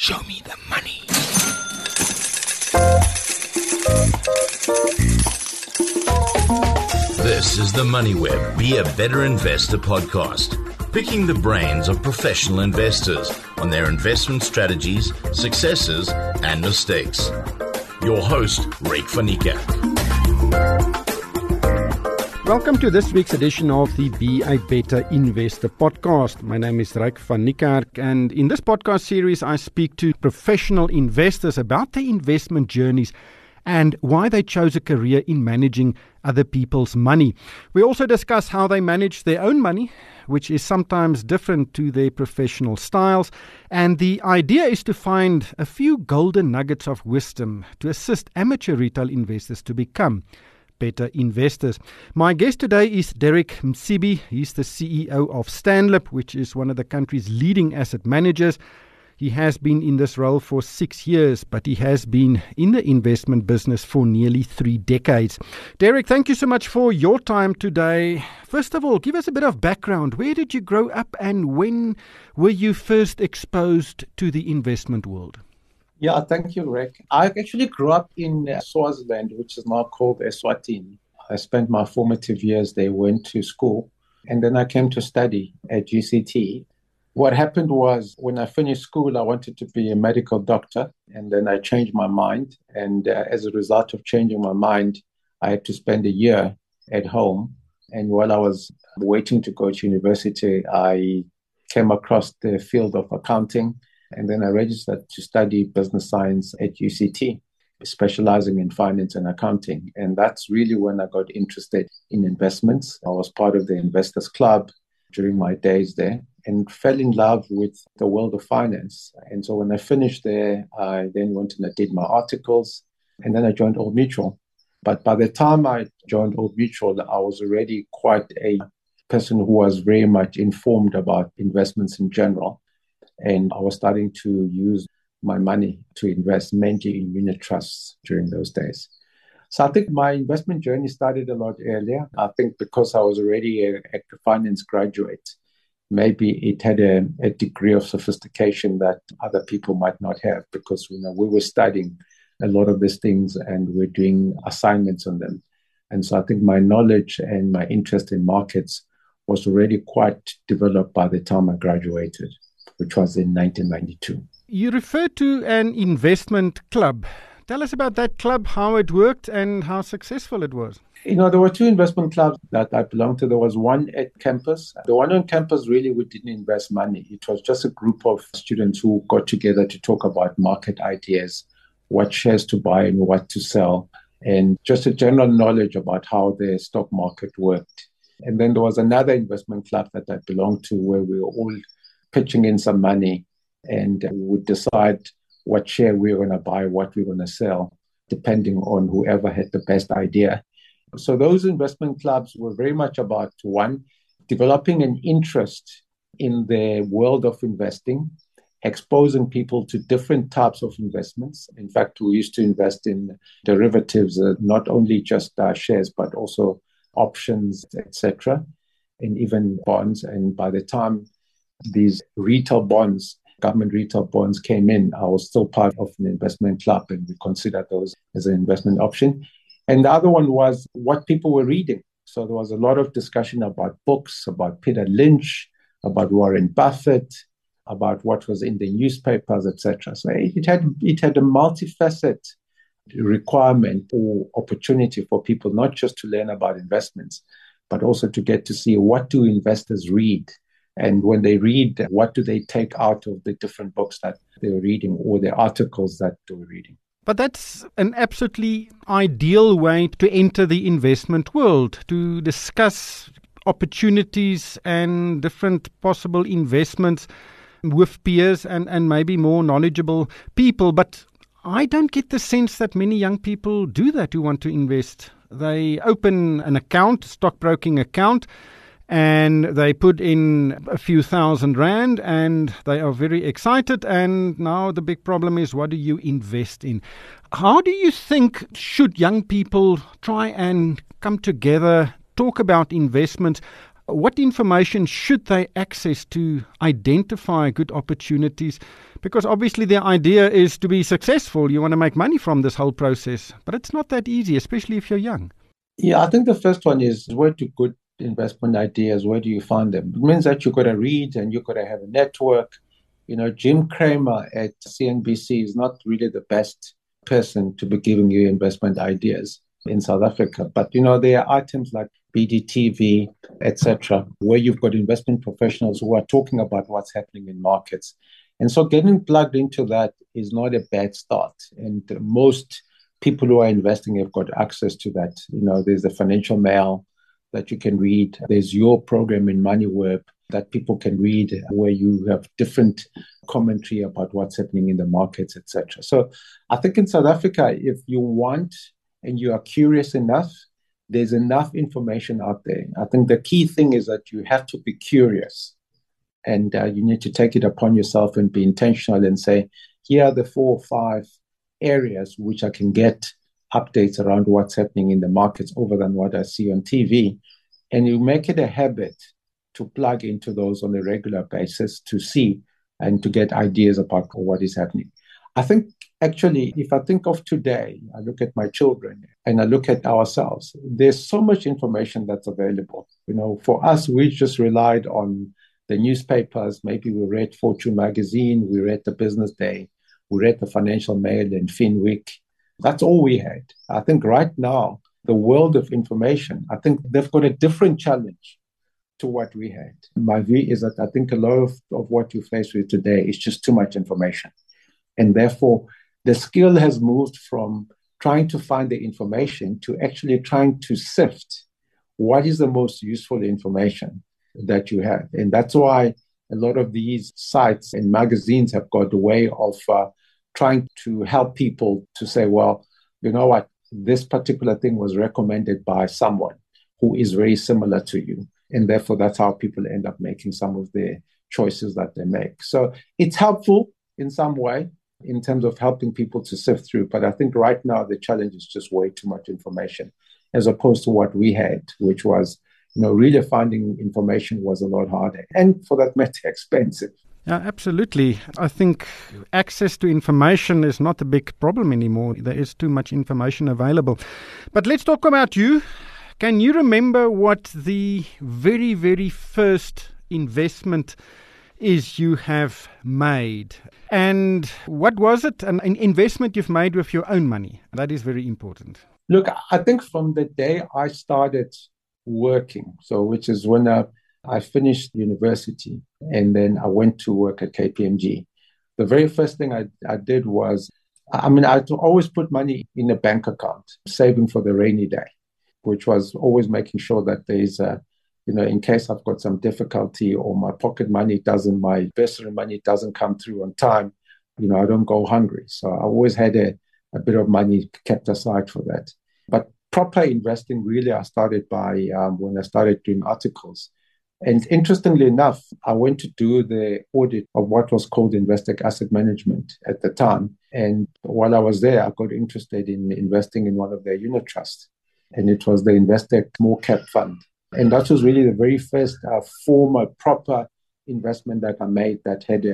Show me the money. This is the MoneyWeb Be a Better Investor podcast, picking the brains of professional investors on their investment strategies, successes, and mistakes. Your host, Rake Fanica. Welcome to this week's edition of the Be a Better Investor podcast. My name is Rijk van Niekerk, and in this podcast series I speak to professional investors about their investment journeys and why they chose a career in managing other people's money. We also discuss how they manage their own money, which is sometimes different to their professional styles. And the idea is to find a few golden nuggets of wisdom to assist amateur retail investors to become better investors. My guest today is Derek Msibi. He's the CEO of StanLib, which is one of the country's leading asset managers. He has been in this role for 6 years, but he has been in the investment business for nearly 3 decades. Derek, thank you so much for your time today. First of all, give us a bit of background. Where did you grow up and when were you first exposed to the investment world? Yeah, thank you, Rick. I actually grew up in Swaziland, which is now called Eswatini. I spent my formative years there, went to school, and then I came to study at UCT. What happened was when I finished school, I wanted to be a medical doctor, and then I changed my mind. And as a result of changing my mind, I had to spend a year at home. And while I was waiting to go to university, I came across the field of accounting. And then I registered to study business science at UCT, specializing in finance and accounting. And that's really when I got interested in investments. I was part of the Investors Club during my days there and fell in love with the world of finance. And so when I finished there, I then went and I did my articles. And then I joined Old Mutual. But by the time I joined Old Mutual, I was already quite a person who was very much informed about investments in general. And I was starting to use my money to invest mainly in unit trusts during those days. So I think my investment journey started a lot earlier. I think because I was already an active finance graduate, maybe it had a degree of sophistication that other people might not have because we were studying a lot of these things and we're doing assignments on them. And so I think my knowledge and my interest in markets was already quite developed by the time I graduated, which was in 1992. You refer to an investment club. Tell us about that club, how it worked and how successful it was. There were 2 investment clubs that I belonged to. There was one at campus. The one on campus, really, we didn't invest money. It was just a group of students who got together to talk about market ideas, what shares to buy and what to sell, and just a general knowledge about how the stock market worked. And then there was another investment club that I belonged to where we were all pitching in some money, and we would decide what share we were going to buy, what we were going to sell, depending on whoever had the best idea. So those investment clubs were very much about, one, developing an interest in the world of investing, exposing people to different types of investments. In fact, we used to invest in derivatives, not only just shares, but also options, etc., and even bonds. And by the time these retail bonds, government retail bonds came in, I was still part of an investment club and we considered those as an investment option. And the other one was what people were reading. So there was a lot of discussion about books, about Peter Lynch, about Warren Buffett, about what was in the newspapers, etc. So it had a multifaceted requirement or opportunity for people not just to learn about investments, but also to get to see what do investors read. And when they read, what do they take out of the different books that they were reading or the articles that they were reading? But that's an absolutely ideal way to enter the investment world, to discuss opportunities and different possible investments with peers and maybe more knowledgeable people. But I don't get the sense that many young people do that who want to invest. They open an account, stockbroking account, and they put in a few thousand rand and they are very excited. And now the big problem is, what do you invest in? How do you think should young people try and come together, talk about investments? What information should they access to identify good opportunities? Because obviously the idea is to be successful. You want to make money from this whole process, but it's not that easy, especially if you're young. Yeah, I think the first one is where do good investment ideas, where do you find them? It means that you've got to read and you've got to have a network. You know, Jim Cramer at CNBC is not really the best person to be giving you investment ideas in South Africa. But, you know, there are items like BDTV, etc., where you've got investment professionals who are talking about what's happening in markets. And so getting plugged into that is not a bad start. And most people who are investing have got access to that. You know, there's the Financial Mail that you can read. There's your program in MoneyWeb that people can read where you have different commentary about what's happening in the markets, etc. So I think in South Africa, if you want and you are curious enough, there's enough information out there. I think the key thing is that you have to be curious and you need to take it upon yourself and be intentional and say, here are the 4 or 5 areas which I can get updates around what's happening in the markets over than what I see on TV. And you make it a habit to plug into those on a regular basis to see and to get ideas about what is happening. I think actually, if I think of today, I look at my children and I look at ourselves, there's so much information that's available. You know, for us, we just relied on the newspapers. Maybe we read Fortune Magazine, we read the Business Day, we read the Financial Mail and Finweek. That's all we had. I think right now, the world of information, I think they've got a different challenge to what we had. My view is that I think a lot of what you face with today is just too much information. And therefore, the skill has moved from trying to find the information to actually trying to sift what is the most useful information that you have. And that's why a lot of these sites and magazines have got a way of trying to help people to say, well, you know what, this particular thing was recommended by someone who is very similar to you. And therefore, that's how people end up making some of the choices that they make. So it's helpful in some way in terms of helping people to sift through. But I think right now the challenge is just way too much information as opposed to what we had, which was, you know, really finding information was a lot harder and for that matter, expensive. Yeah, absolutely. I think access to information is not a big problem anymore. There is too much information available. But let's talk about you. Can you remember what the very, very first investment is you have made? And what was it? An investment you've made with your own money. That is very important. Look, I think from the day I started working, so which is when I finished university and then I went to work at KPMG. The very first thing I did was, I always put money in a bank account, saving for the rainy day, which was always making sure that there is a, you know, in case I've got some difficulty or my pocket money doesn't, my bursary money doesn't come through on time, you know, I don't go hungry. So I always had a bit of money kept aside for that. But proper investing, really, I started by when I started doing articles. And interestingly enough, I went to do the audit of what was called Investec Asset Management at the time. And while I was there, I got interested in investing in one of their unit trusts. And it was the Investec More Cap Fund. And that was really the very first formal proper investment that I made that had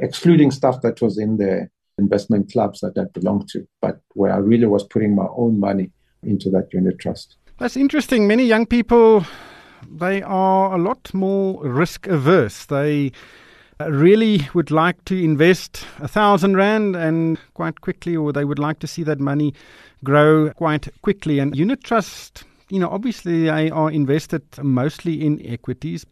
excluding stuff that was in the investment clubs that I belonged to, but where I really was putting my own money into that unit trust. That's interesting. Many young people, they are a lot more risk averse. They really would like to invest 1,000 rand and quite quickly, or they would like to see that money grow quite quickly. And unit trust, you know, obviously they are invested mostly in equities.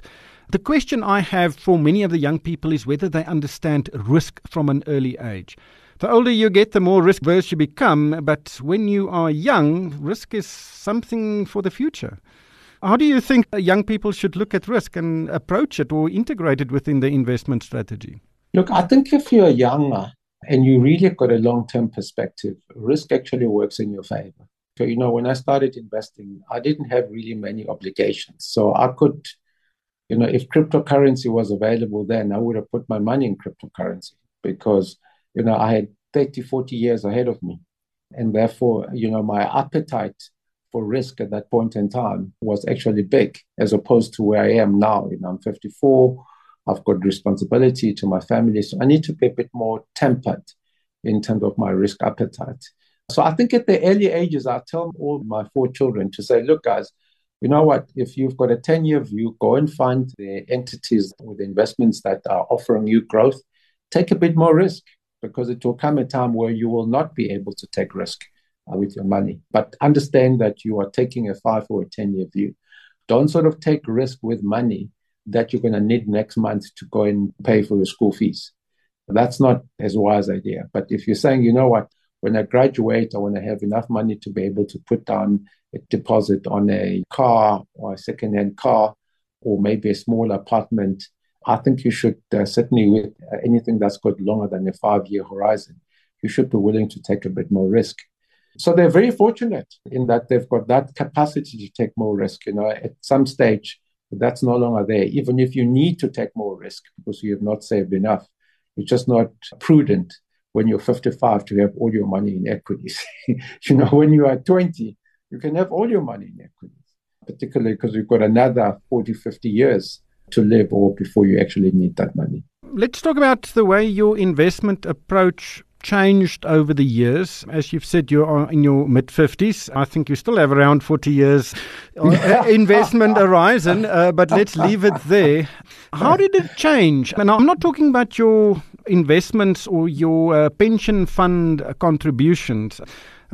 The question I have for many of the young people is whether they understand risk from an early age. The older you get, the more risk averse you become. But when you are young, risk is something for the future. How do you think young people should look at risk and approach it or integrate it within their investment strategy? Look, I think if you're younger and you really got a long-term perspective, risk actually works in your favor. So, you know, when I started investing, I didn't have really many obligations. So I could, you know, if cryptocurrency was available then, I would have put my money in cryptocurrency because, you know, I had 30, 40 years ahead of me. And therefore, you know, my appetite for risk at that point in time was actually big, as opposed to where I am now. You know, I'm 54, I've got responsibility to my family, so I need to be a bit more tempered in terms of my risk appetite. So I think at the early ages, I tell all my four children to say, look, guys, you know what, if you've got a 10-year view, go and find the entities or the investments that are offering you growth. Take a bit more risk, because it will come a time where you will not be able to take risk with your money. But understand that you are taking a 5 or a 10-year view. Don't sort of take risk with money that you're going to need next month to go and pay for your school fees. That's not as wise an idea. But if you're saying, you know what, when I graduate, I want to have enough money to be able to put down a deposit on a car or a second-hand car or maybe a small apartment, I think you should certainly, with anything that's got longer than a 5-year horizon, you should be willing to take a bit more risk. So they're very fortunate in that they've got that capacity to take more risk. You know, at some stage, that's no longer there. Even if you need to take more risk because you have not saved enough, you're just not prudent when you're 55 to have all your money in equities. You know, when you are 20, you can have all your money in equities, particularly because you've got another 40, 50 years to live or before you actually need that money. Let's talk about the way your investment approach changed over the years. As you've said, you're in your mid-50s. I think you still have around 40 years investment horizon, but let's leave it there. How did it change? And I'm not talking about your investments or your pension fund contributions,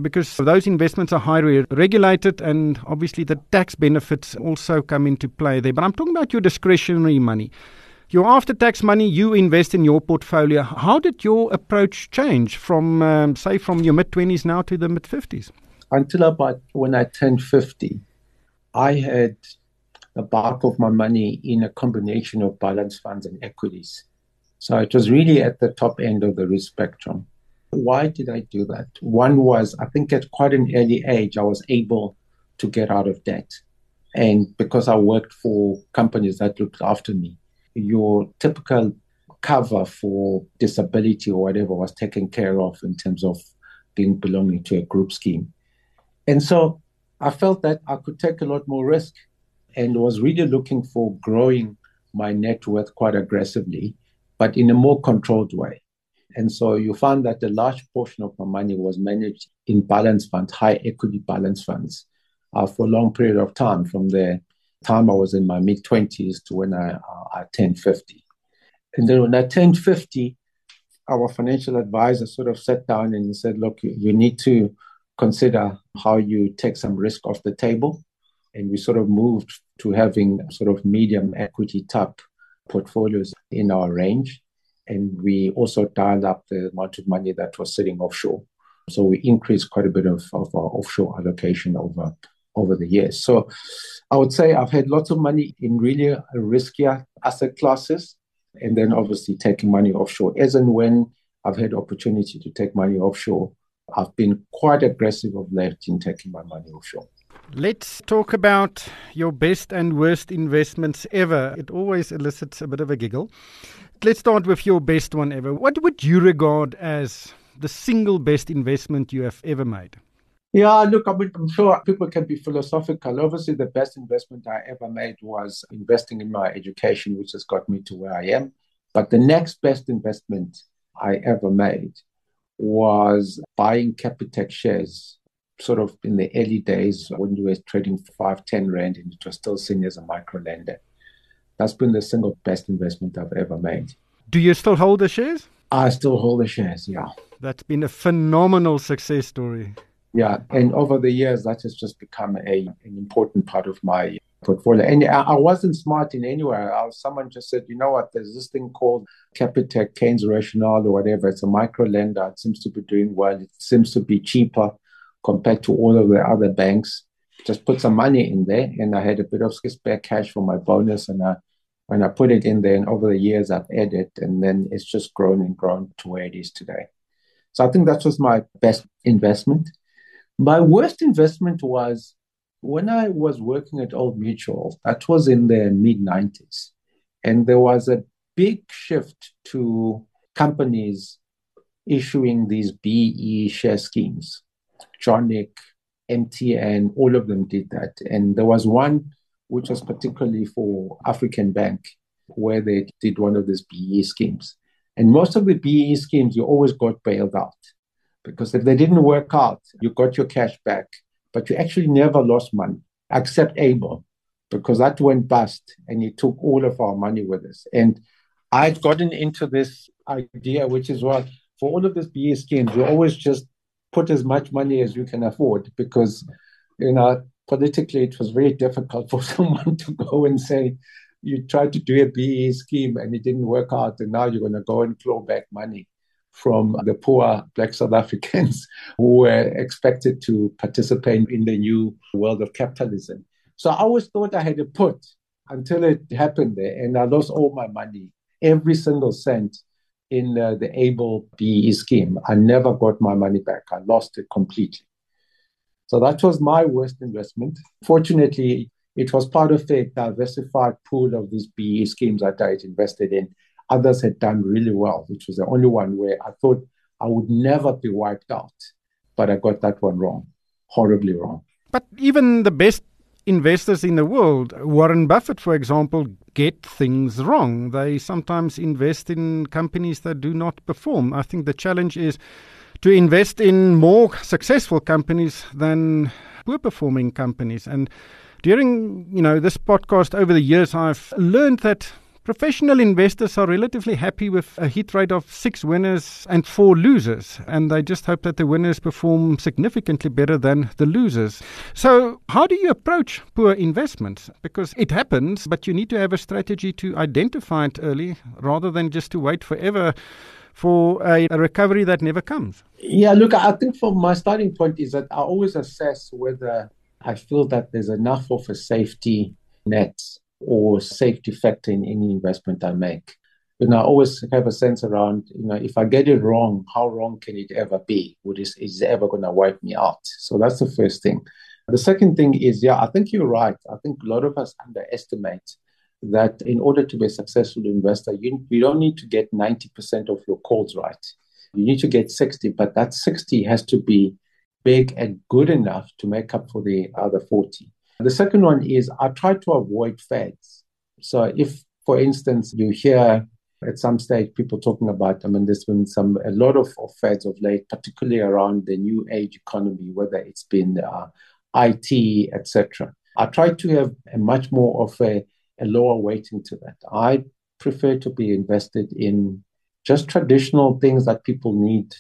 because those investments are highly regulated and obviously the tax benefits also come into play there. But I'm talking about your discretionary money. Your after-tax money, you invest in your portfolio. How did your approach change from, say, from your mid-20s now to the mid-50s? Until about when I turned 50, I had the bulk of my money in a combination of balanced funds and equities. So it was really at the top end of the risk spectrum. Why did I do that? One was, I think at quite an early age, I was able to get out of debt. And because I worked for companies that looked after me, your typical cover for disability or whatever was taken care of in terms of being belonging to a group scheme. And so I felt that I could take a lot more risk and was really looking for growing my net worth quite aggressively, but in a more controlled way. And so you found that a large portion of my money was managed in balanced funds, high equity balanced funds, for a long period of time, from the time I was in my mid-20s to when I turned 50. And then when I turned 50, our financial advisor sort of sat down and he said, look, you need to consider how you take some risk off the table. And we sort of moved to having sort of medium equity type portfolios in our range. And we also dialed up the amount of money that was sitting offshore. So we increased quite a bit of our offshore allocation over the years. So I would say I've had lots of money in really riskier asset classes, and then obviously taking money offshore. As and when I've had opportunity to take money offshore, I've been quite aggressive of late in taking my money offshore. Let's talk about your best and worst investments ever. It always elicits a bit of a giggle. Let's start with your best one ever. What would you regard as the single best investment you have ever made? Yeah, look, I mean, I'm sure people can be philosophical. Obviously, the best investment I ever made was investing in my education, which has got me to where I am. But the next best investment I ever made was buying Capitec shares, sort of in the early days when we were trading for 5-10 rand and it was still seen as a micro lender. That's been the single best investment I've ever made. Do you still hold the shares? I still hold the shares, yeah. That's been a phenomenal success story. Yeah, and over the years, that has just become an important part of my portfolio. And I wasn't smart in any way. Someone just said, you know what, there's this thing called Capitec, Keynes Rationale or whatever. It's a micro lender. It seems to be doing well. It seems to be cheaper compared to all of the other banks. Just put some money in there. And I had a bit of spare cash for my bonus. And I put it in there. And over the years, I've added. And then it's just grown and grown to where it is today. So I think that was my best investment. My worst investment was when I was working at Old Mutual. That was in the mid-90s. And there was a big shift to companies issuing these BE share schemes, Johnick, MTN, all of them did that. And there was one which was particularly for African Bank, where they did one of these BEE schemes. And most of the BEE schemes, you always got bailed out, because if they didn't work out, you got your cash back, but you actually never lost money, except ABLE, because that went bust and it took all of our money with us. And I'd gotten into this idea, which is what, for all of these BEE schemes, you always just put as much money as you can afford, because, you know, politically, it was very difficult for someone to go and say, you tried to do a BEE scheme and it didn't work out, and now you're going to go and claw back money from the poor Black South Africans who were expected to participate in the new world of capitalism. So I always thought I had a put until it happened there, and I lost all my money, every single cent in the ABLE BEE scheme. I never got my money back. I lost it completely. So that was my worst investment. Fortunately, it was part of a diversified pool of these BEE schemes that I had invested in. Others had done really well, which was the only one where I thought I would never be wiped out. But I got that one wrong, horribly wrong. But even the best investors in the world, Warren Buffett, for example, get things wrong. They sometimes invest in companies that do not perform. I think the challenge is to invest in more successful companies than poor performing companies. And during, you know, this podcast over the years, I've learned that professional investors are relatively happy with a hit rate of 6 winners and 4 losers. And they just hope that the winners perform significantly better than the losers. So how do you approach poor investments? Because it happens, but you need to have a strategy to identify it early rather than just to wait forever for a recovery that never comes. Yeah, look, I think from my starting point is that I always assess whether I feel that there's enough of a safety net or safety factor in any investment I make. You know, I always have a sense around, you know, if I get it wrong, how wrong can it ever be? Is it ever going to wipe me out? So that's the first thing. The second thing is, yeah, I think you're right. I think a lot of us underestimate that in order to be a successful investor, you don't need to get 90% of your calls right. You need to get 60, but that 60 has to be big and good enough to make up for the other 40. The second one is I try to avoid fads. So if, for instance, you hear at some stage people talking about, I mean, there's been a lot of fads of late, particularly around the new age economy, whether it's been IT, etc. I try to have a much more of a lower weighting to that. I prefer to be invested in just traditional things that people need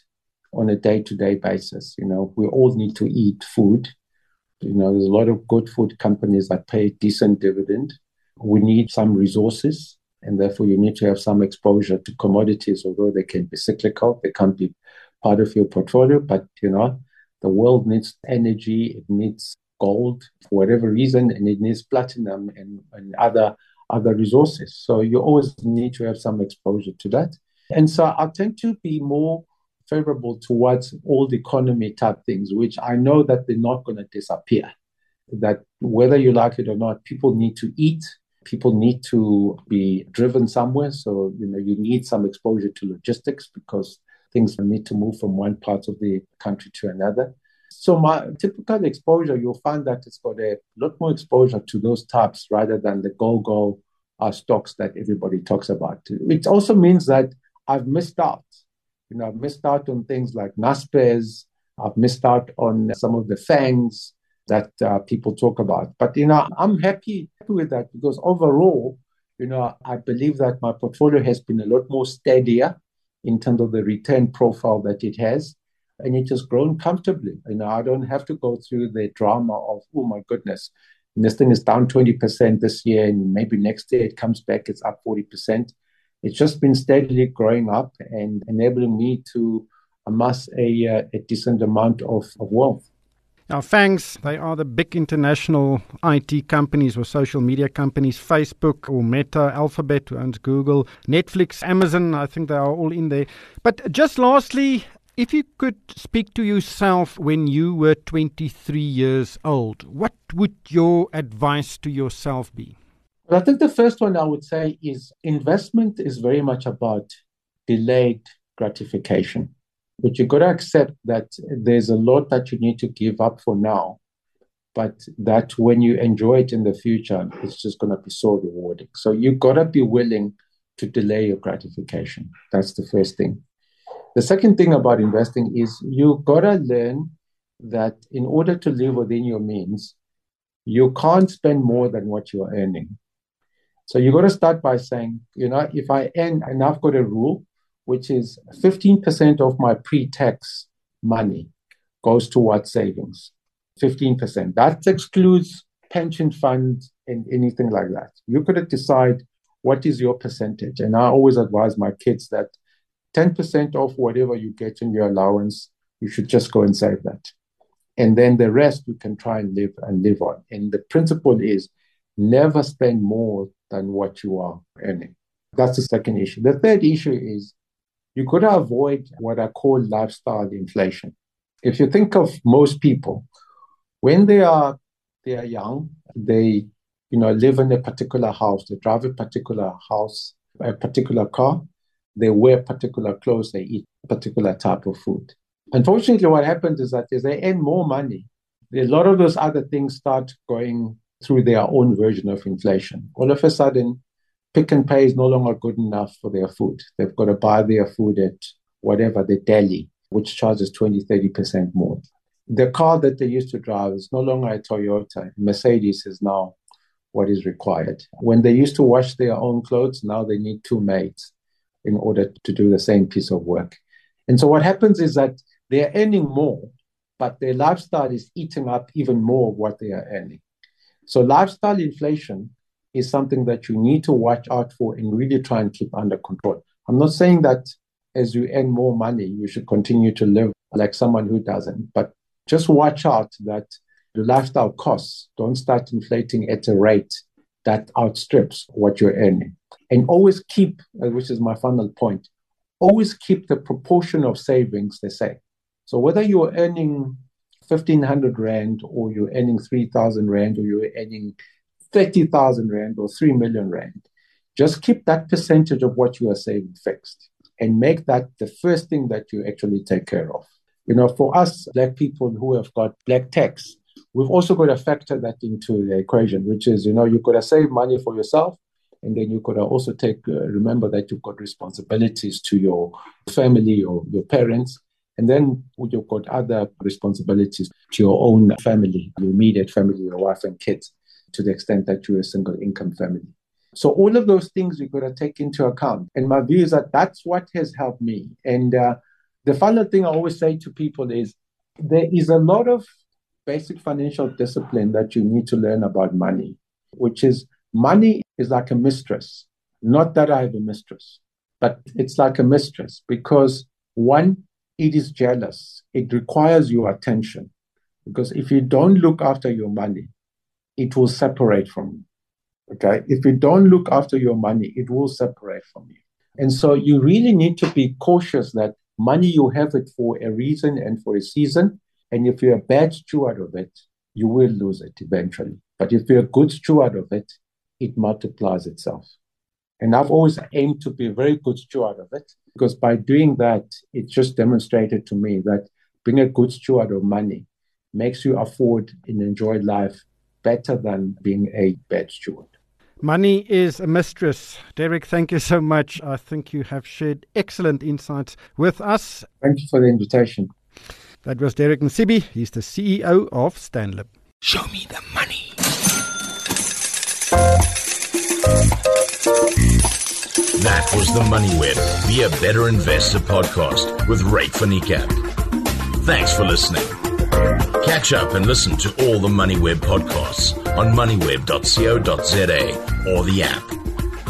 on a day-to-day basis. You know, we all need to eat food. You know, there's a lot of good food companies that pay decent dividend. We need some resources, and therefore you need to have some exposure to commodities, although they can be cyclical. They can't be part of your portfolio. But, you know, the world needs energy. It needs gold for whatever reason, and it needs platinum and other resources. So you always need to have some exposure to that. And so I tend to be more favorable towards old economy type things, which I know that they're not going to disappear, that whether you like it or not, people need to eat, people need to be driven somewhere. So, you know, you need some exposure to logistics because things need to move from one part of the country to another. So my typical exposure, you'll find that it's got a lot more exposure to those types rather than the go-go stocks that everybody talks about. It also means that I've missed out. You know, I've missed out on things like NASPERS. I've missed out on some of the FANGs that people talk about. But, you know, I'm happy with that because overall, you know, I believe that my portfolio has been a lot more steadier in terms of the return profile that it has. And it has grown comfortably. You know, I don't have to go through the drama of, oh my goodness, and this thing is down 20% this year and maybe next year it comes back, it's up 40%. It's just been steadily growing up and enabling me to amass a decent amount of wealth. Now, FANGs, they are the big international IT companies or social media companies, Facebook or Meta, Alphabet, who owns Google, Netflix, Amazon, I think they are all in there. But just lastly, if you could speak to yourself when you were 23 years old, what would your advice to yourself be? Well, I think the first one I would say is investment is very much about delayed gratification. But you've got to accept that there's a lot that you need to give up for now, but that when you enjoy it in the future, it's just going to be so rewarding. So you've got to be willing to delay your gratification. That's the first thing. The second thing about investing is you've got to learn that in order to live within your means, you can't spend more than what you're earning. So you've got to start by saying, you know, if I earn, and I've got a rule, which is 15% of my pre-tax money goes towards savings, 15%. That excludes pension funds and anything like that. You could decide what is your percentage. And I always advise my kids that 10% of whatever you get in your allowance, you should just go and save that. And then the rest you can try and live on. And the principle is never spend more than what you are earning. That's the second issue. The third issue is you could avoid what I call lifestyle inflation. If you think of most people, when they are young, they live in a particular house, they drive a particular house, a particular car, they wear particular clothes, they eat a particular type of food. Unfortunately, what happens is that as they earn more money, a lot of those other things start going through their own version of inflation. All of a sudden, Pick and Pay is no longer good enough for their food. They've got to buy their food at whatever, the deli, which charges 20, 30% more. The car that they used to drive is no longer a Toyota. Mercedes is now what is required. When they used to wash their own clothes, now they need two maids in order to do the same piece of work. And so what happens is that they're earning more, but their lifestyle is eating up even more of what they are earning. So lifestyle inflation is something that you need to watch out for and really try and keep under control. I'm not saying that as you earn more money, you should continue to live like someone who doesn't, but just watch out that the lifestyle costs don't start inflating at a rate that outstrips what you're earning. And always keep, which is my final point, always keep the proportion of savings the same. So whether you're earning 1,500 Rand or you're earning 3,000 Rand or you're earning 30,000 Rand or 3 million Rand, just keep that percentage of what you are saving fixed and make that the first thing that you actually take care of. You know, for us Black people who have got Black tax, we've also got to factor that into the equation, which is, you've got to save money for yourself. And then you've got to also remember that you've got responsibilities to your family or your parents. And then you've got other responsibilities to your own family, your immediate family, your wife and kids, to the extent that you're a single income family. So all of those things you've got to take into account. And my view is that that's what has helped me. And the final thing I always say to people is there is a lot of basic financial discipline that you need to learn about money, which is money is like a mistress. Not that I have a mistress, but it's like a mistress because one, it is jealous. It requires your attention because if you don't look after your money, it will separate from you, okay? If you don't look after your money, it will separate from you. And so you really need to be cautious that money, you have it for a reason and for a season. And if you're a bad steward of it, you will lose it eventually. But if you're a good steward of it, it multiplies itself. And I've always aimed to be a very good steward of it because by doing that, it just demonstrated to me that being a good steward of money makes you afford and enjoy life better than being a bad steward. Money is a mistress. Derek, thank you so much. I think you have shared excellent insights with us. Thank you for the invitation. That was Derek Msibi. He's the CEO of StanLib. Show me the money. That was the MoneyWeb, Be a Better Investor podcast with Rake Fanica. Thanks for listening. Catch up and listen to all the MoneyWeb podcasts on moneyweb.co.za or the app.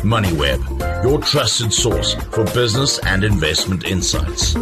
MoneyWeb, your trusted source for business and investment insights.